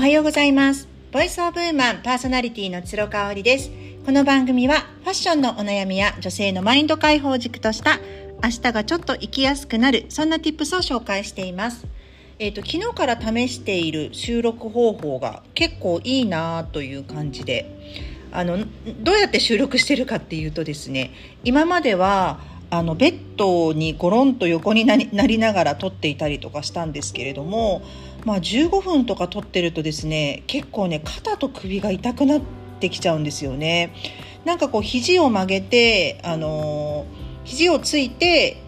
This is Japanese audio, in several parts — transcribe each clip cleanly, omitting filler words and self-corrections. おはようございます。ボイスオブウーマンパーソナリティのつろかおりです。この番組はファッションのお悩みや女性のマインド解放軸とした明日がちょっと生きやすくなる、そんな tips を紹介しています。昨日から試している収録方法が結構いいなという感じで、どうやって収録してるかっていうとですね、今まではベッドにゴロンと横になりながら撮っていたりとかしたんですけれども、15分とか撮ってるとですね、結構ね、肩と首が痛くなってきちゃうんですよね。なんかこう肘を曲げて、肘をついて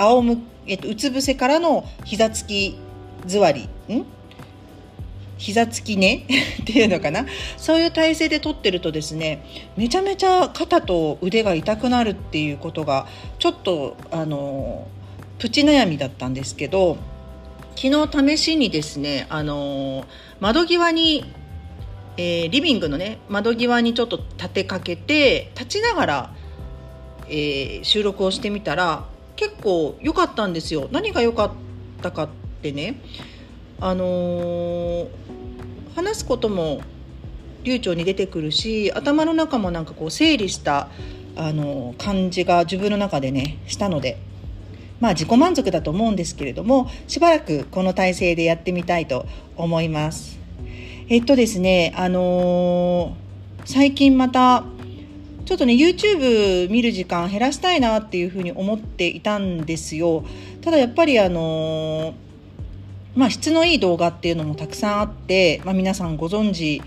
うつ伏せからの膝つきねっていうのかな、そういう体勢で撮ってるとですね、めちゃめちゃ肩と腕が痛くなるっていうことがちょっとプチ悩みだったんですけど、昨日試しにですね、窓際に、リビングのね窓際にちょっと立てかけて立ちながら、収録をしてみたら結構良かったんですよ。何が良かったかってね、話すことも流暢に出てくるし、頭の中もなんかこう整理した、感じが自分の中でねしたので、自己満足だと思うんですけれども、しばらくこの体勢でやってみたいと思います。ですね、最近またちょっとね YouTube 見る時間減らしたいなっていうふうに思っていたんですよ。ただやっぱり質のいい動画っていうのもたくさんあって、皆さんご存知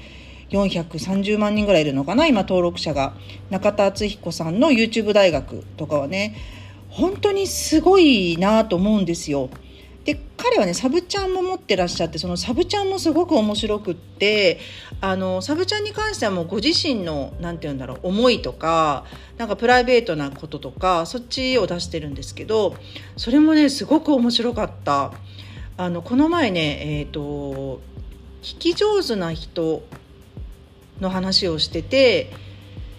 430万人ぐらいいるのかな、今登録者が。中田敦彦さんの YouTube 大学とかはね、本当にすごいなと思うんですよ。で、彼はねサブちゃんも持ってらっしゃって、そのサブちゃんもすごく面白くって、サブちゃんに関してはもうご自身の思いとか、なんかプライベートなこととかそっちを出してるんですけど、それもねすごく面白かった。この前ね、聞き上手な人の話をしてて、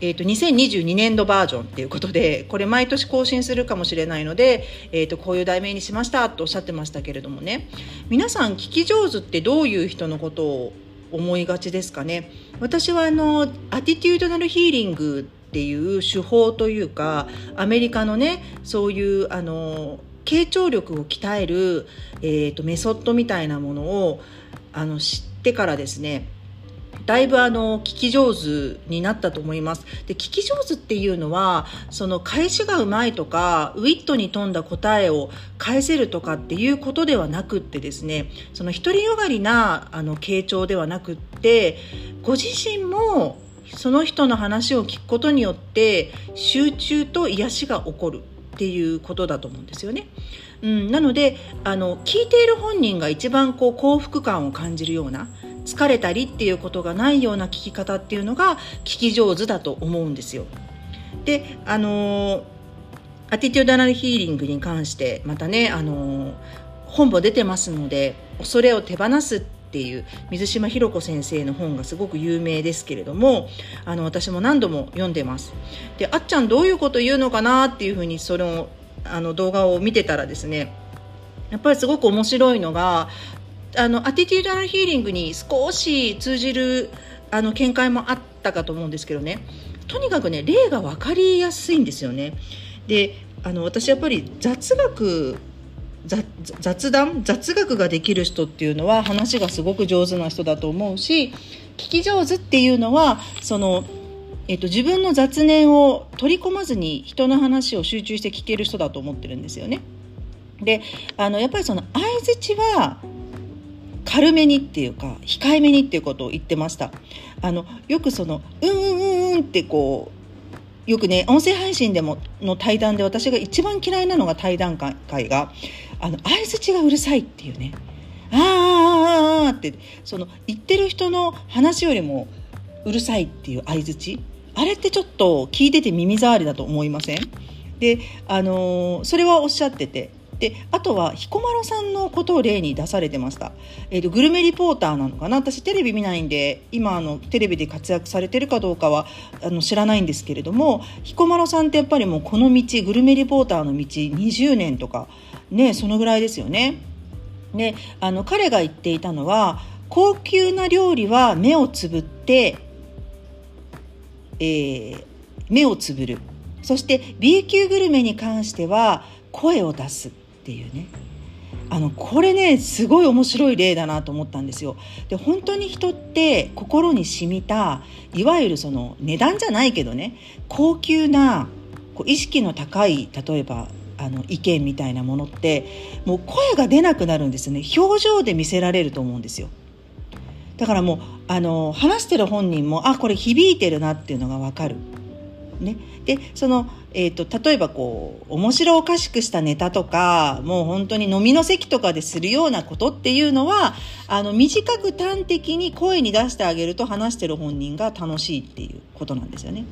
2022年度バージョンっていうことで、これ毎年更新するかもしれないので、こういう題名にしましたとおっしゃってましたけれどもね、皆さん聞き上手ってどういう人のことを思いがちですかね。私はアティテュードナルヒーリングっていう手法というか、アメリカのねそういう傾聴力を鍛える、メソッドみたいなものを知ってからですね、だいぶ聞き上手になったと思います。で、聞き上手っていうのはその返しがうまいとか、ウィットに富んだ答えを返せるとかっていうことではなくってですね、その独りよがりな傾聴ではなくって、ご自身もその人の話を聞くことによって集中と癒しが起こるっていうことだと思うんですよね。なので聞いている本人が一番こう幸福感を感じるような、疲れたりっていうことがないような聞き方っていうのが聞き上手だと思うんですよ。で、アティテューダナルヒーリングに関してまたね、本も出てますので、恐れを手放すっていう水島ひろ子先生の本がすごく有名ですけれども、私も何度も読んでます。で、あっちゃんどういうこと言うのかなっていうふうにそれを動画を見てたらですね、やっぱりすごく面白いのが、アティテューダルヒーリングに少し通じる見解もあったかと思うんですけどね、とにかくね例が分かりやすいんですよね。で、私やっぱり雑学ができる人っていうのは話がすごく上手な人だと思うし、聞き上手っていうのは自分の雑念を取り込まずに人の話を集中して聞ける人だと思ってるんですよね。で、やっぱりその相づちは軽めにっていうか控えめにっていうことを言ってました。よくそのうんってこう、よくね音声配信でもの対談で私が一番嫌いなのが対談会が相づちがうるさいっていうね、ってその言ってる人の話よりもうるさいっていう相づち、あれってちょっと聞いてて耳障りだと思いません？で、それはおっしゃってて、であとは彦摩呂さんのことを例に出されてました。グルメリポーターなのかな、私テレビ見ないんで今テレビで活躍されてるかどうかは知らないんですけれども、彦摩呂さんってやっぱりもうこの道、グルメリポーターの道20年とかね、そのぐらいですよね。で、彼が言っていたのは、高級な料理は目をつぶって、目をつぶる。そして B 級グルメに関しては声を出すっていうね。これね、すごい面白い例だなと思ったんですよ。で、本当に人って心に染みた、いわゆるその値段じゃないけどね、高級なこう意識の高い、例えば意見みたいなものってもう声が出なくなるんですね。表情で見せられると思うんですよ。だからもう話してる本人もこれ響いてるなっていうのが分かる。ね、でその、例えばこう面白おかしくしたネタとか、もう本当に飲みの席とかでするようなことっていうのは短く端的に声に出してあげると、話してる本人が楽しいっていうことなんですよね。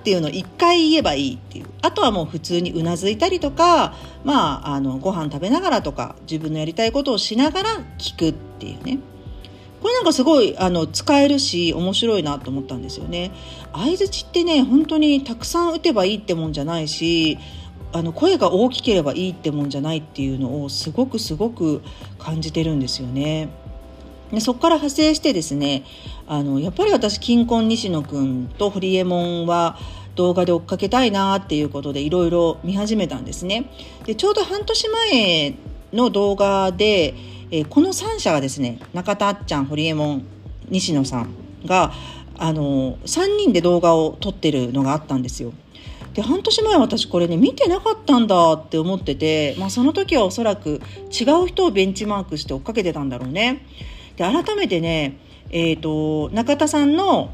っていうのを一回言えばいいっていう。あとはもう普通にうなずいたりとか、ご飯食べながらとか、自分のやりたいことをしながら聞くっていうね。これなんかすごい使えるし面白いなと思ったんですよね。相槌ってね、本当にたくさん打てばいいってもんじゃないし、声が大きければいいってもんじゃないっていうのをすごく感じてるんですよね。でそこから派生してですね、やっぱり私、近婚西野くんとホリエモンは動画で追っかけたいなっていうことでいろいろ見始めたんですね。でちょうど半年前の動画で、この3社がですね、中田あっちゃん、ホリエモン、西野さんが3人で動画を撮ってるのがあったんですよ。で半年前、私これね、見てなかったんだって思ってて、その時はおそらく違う人をベンチマークして追っかけてたんだろうね。で改めてね、中田さんの、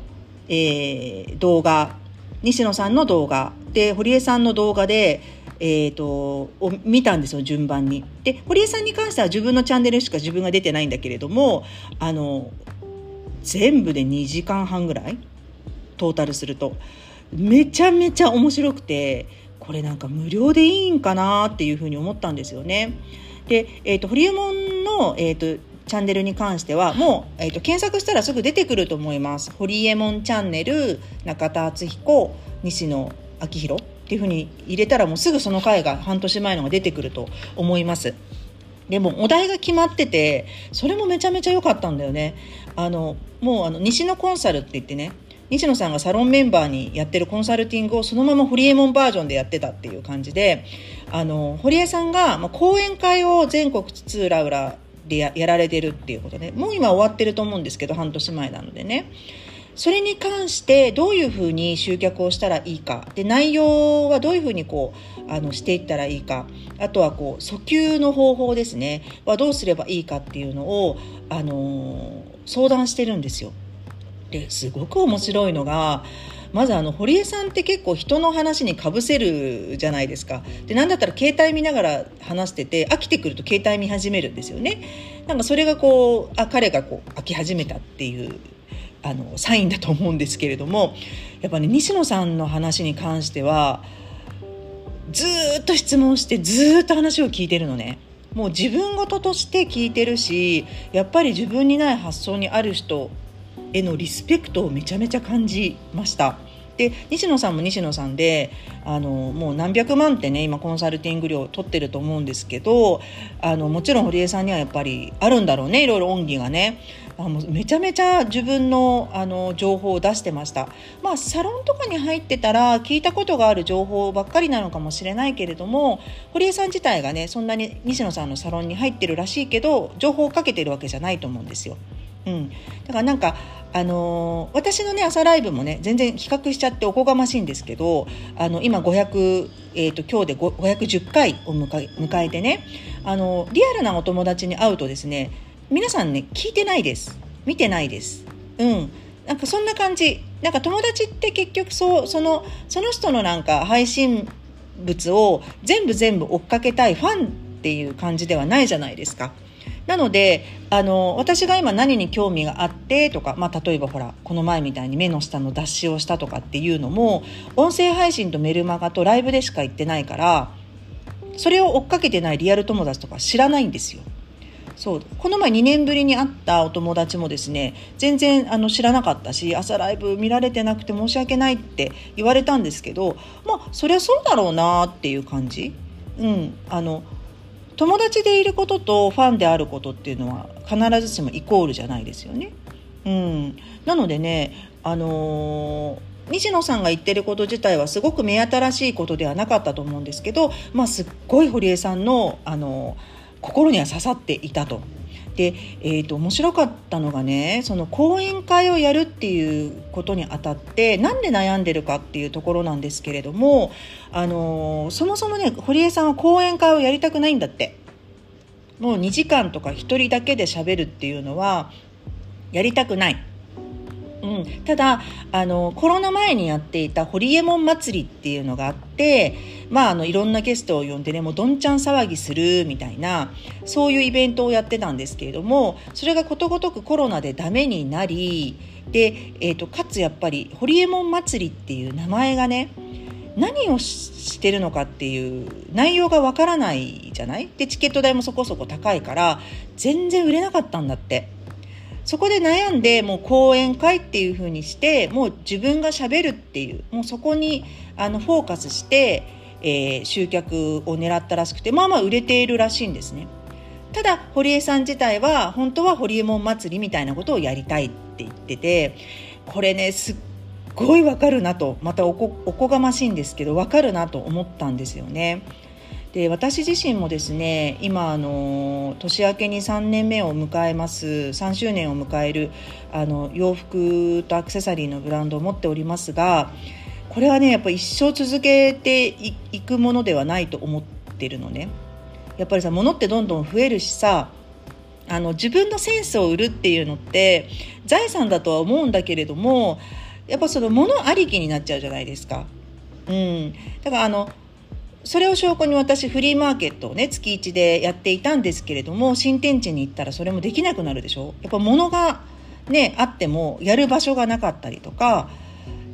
動画、西野さんの動画で、堀江さんの動画でを見たんですよ、順番に。で堀江さんに関しては自分のチャンネルしか自分が出てないんだけれども、全部で2時間半ぐらいトータルするとめちゃめちゃ面白くて、これなんか無料でいいんかなっていうふうに思ったんですよね。で、堀江門の、チャンネルに関してはもう、検索したらすぐ出てくると思います。堀江門チャンネル、中田敦彦、西野昭弘っていう風に入れたら、もうすぐその回が半年前のが出てくると思います。でもお題が決まってて、それもめちゃめちゃ良かったんだよね。もう西野コンサルって言ってね、西野さんがサロンメンバーにやってるコンサルティングをそのままホリエモンバージョンでやってたっていう感じで、堀江さんが講演会を全国津々浦々で やられてるっていうことね。もう今終わってると思うんですけど、半年前なのでね、それに関してどういうふうに集客をしたらいいか、で内容はどういうふうにしていったらいいか、あとは訴求の方法ですね、はどうすればいいかっていうのを、相談してるんですよ。ですごく面白いのが、まず堀江さんって結構人の話にかぶせるじゃないですか。でなんだったら携帯見ながら話してて、飽きてくると携帯見始めるんですよね。なんかそれが彼が飽き始めたっていうサインだと思うんですけれども、やっぱね、西野さんの話に関してはずっと質問して、ずっと話を聞いてるのね。もう自分事として聞いてるし、やっぱり自分にない発想にある人へのリスペクトをめちゃめちゃ感じました。で西野さんも西野さんでもう何百万ってね、今コンサルティング料取ってると思うんですけど、もちろん堀江さんにはやっぱりあるんだろうね、いろいろ恩義がね。めちゃめちゃ自分の、情報を出してました。サロンとかに入ってたら聞いたことがある情報ばっかりなのかもしれないけれども、堀江さん自体がね、そんなに西野さんのサロンに入ってるらしいけど情報をかけてるわけじゃないと思うんですよ。だからなんか私のね、朝ライブもね、全然企画しちゃっておこがましいんですけど、今500、今日で510回を迎えてね、リアルなお友達に会うとですね、皆さんね、聞いてないです、見てないです、なんかそんな感じ。なんか友達って結局その人のなんか配信物を全部追っかけたいファンっていう感じではないじゃないですか。なので私が今何に興味があってとか、例えばほらこの前みたいに目の下の脱脂をしたとかっていうのも、音声配信とメルマガとライブでしか行ってないから、それを追っかけてないリアル友達とか知らないんですよ。そう、この前2年ぶりに会ったお友達もですね、全然知らなかったし、朝ライブ見られてなくて申し訳ないって言われたんですけど、そりゃそうだろうなっていう感じ。友達でいることとファンであることっていうのは必ずしもイコールじゃないですよね。うん、なのでね、西野さんが言ってること自体はすごく目新しいことではなかったと思うんですけど、まあ、すっごい堀江さんの、心には刺さっていたと。で、面白かったのがね、その講演会をやるっていうことにあたってなんで悩んでるかっていうところなんですけれども、そもそもね、堀江さんは講演会をやりたくないんだって。もう2時間とか1人だけで喋るっていうのはやりたくない。うん、ただコロナ前にやっていたホリエモン祭りっていうのがあって、まあ、いろんなゲストを呼んでね、もうどんちゃん騒ぎするみたいな、そういうイベントをやってたんですけれども、それがことごとくコロナでダメになり、で、かつやっぱりホリエモン祭りっていう名前がね、何をしてるのかっていう内容がわからないじゃない？で、チケット代もそこそこ高いから全然売れなかったんだって。そこで悩んで、もう講演会っていう風にして、もう自分が喋るっていう、もうそこにフォーカスして、集客を狙ったらしくて、まあまあ売れているらしいんですね。ただ堀江さん自体は本当はホリエモン祭りみたいなことをやりたいって言ってて、これね、すっごいわかるなと、またおこがましいんですけどわかるなと思ったんですよね。で、私自身もですね、今年明けに3年目を迎えます、3周年を迎える洋服とアクセサリーのブランドを持っておりますが、これはね、やっぱり一生続けていくものではないと思ってるのね。やっぱりさ、物ってどんどん増えるしさ、自分のセンスを売るっていうのって財産だとは思うんだけれども、やっぱその物ありきになっちゃうじゃないですか。うん、だからそれを証拠に私フリーマーケットをね、月1でやっていたんですけれども、新天地に行ったらそれもできなくなるでしょ。やっぱ物がねあってもやる場所がなかったりとか、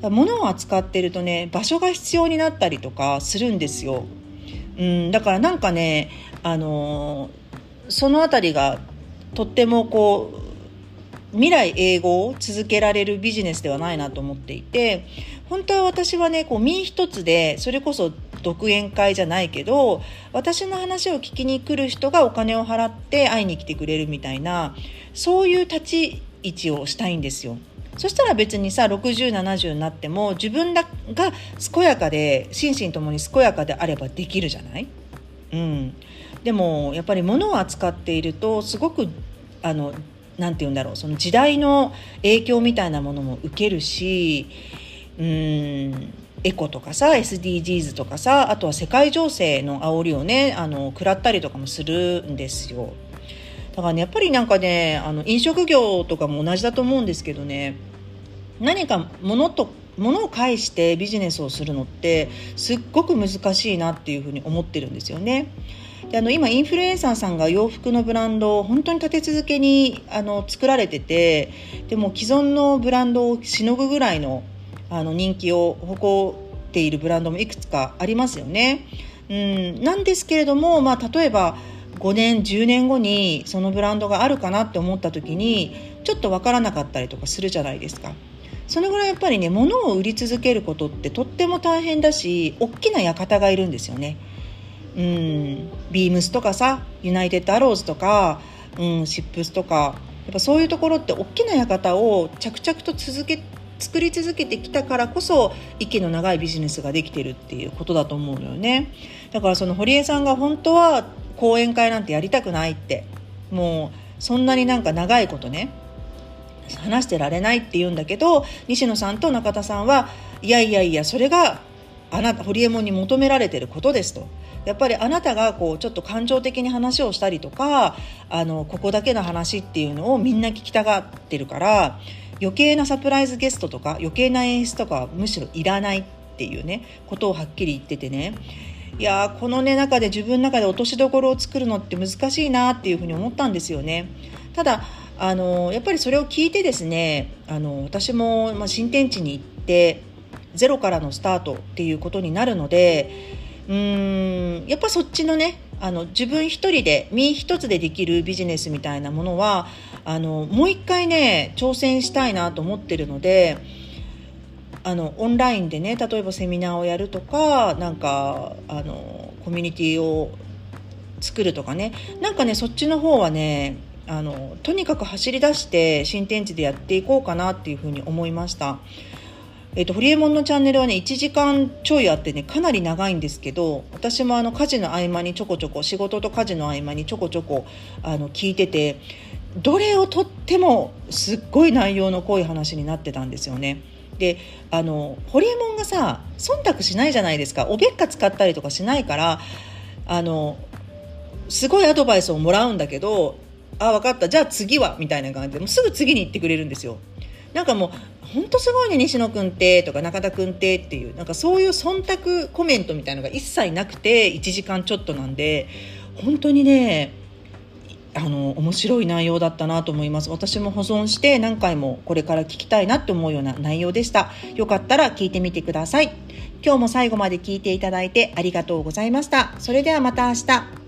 物を扱ってるとね、場所が必要になったりとかするんですよ。うん、だからなんかね、そのあたりがとってもこう未来永劫を続けられるビジネスではないなと思っていて、本当は私はね、こう身一つで、それこそ独演会じゃないけど、私の話を聞きに来る人がお金を払って会いに来てくれるみたいな、そういう立ち位置をしたいんですよ。そしたら別にさ、60、70になっても自分が健やかで、心身ともに健やかであればできるじゃない？うん。でもやっぱり物を扱っていると、すごくなんて言うんだろう、その時代の影響みたいなものも受けるし、エコとかさ、 SDGs とかさ、あとは世界情勢の煽りをね、食らったりとかもするんですよ。だからね、やっぱりなんかね、飲食業とかも同じだと思うんですけどね、何か物を介してビジネスをするのってすっごく難しいなっていうふうに思ってるんですよね。で、今インフルエンサーさんが洋服のブランドを本当に立て続けに作られてて、でも既存のブランドをしのぐぐらいの、人気を誇っているブランドもいくつかありますよね。うん、なんですけれども、まあ、例えば5年10年後にそのブランドがあるかなって思った時にちょっとわからなかったりとかするじゃないですか。そのぐらいやっぱりね、物を売り続けることってとっても大変だし、大きな館がいるんですよね。うん、ビームスとかさ、ユナイテッドアローズとか、シップスとか、やっぱそういうところって大きな館を着々と作り続けてきたからこそ、息の長いビジネスができてるっていうことだと思うのよね。だからその堀江さんが本当は講演会なんてやりたくないって、もうそんなになんか長いことね話してられないって言うんだけど、西野さんと中田さんはいやいやいや、それが堀江門に求められてることですと。やっぱりあなたがこうちょっと感情的に話をしたりとか、ここだけの話っていうのをみんな聞きたがってるから、余計なサプライズゲストとか余計な演出とかむしろいらないっていうね、ことをはっきり言っててね、いや、このね中で自分の中で落としどころを作るのって難しいなっていうふうに思ったんですよね。ただやっぱりそれを聞いてですね、私も、まあ、新天地に行ってゼロからのスタートっていうことになるので、やっぱそっちのね、自分一人で身一つでできるビジネスみたいなものはもう一回ね挑戦したいなと思ってるので、オンラインでね、例えばセミナーをやるとか、なんかコミュニティを作るとかね、なんかね、そっちの方はね、とにかく走り出して新天地でやっていこうかなっていうふうに思いました。ホリエモンのチャンネルはね、1時間ちょいあってね、かなり長いんですけど、私も家事の合間にちょこちょこ、仕事と家事の合間にちょこちょこ、聞いてて、どれをとってもすっごい内容の濃い話になってたんですよね。で、ホリエモンがさ、忖度しないじゃないですか。おべっか使ったりとかしないから、すごいアドバイスをもらうんだけど、あ、分かった、じゃあ次は、みたいな感じで、もうすぐ次に行ってくれるんですよ。なんかもう、本当すごいね、西野くんってとか中田くんってっていう、なんかそういう忖度コメントみたいなのが一切なくて、1時間ちょっとなんで、本当にね、面白い内容だったなと思います。私も保存して何回もこれから聞きたいなって思うような内容でした。よかったら聞いてみてください。今日も最後まで聞いていただいてありがとうございました。それではまた明日。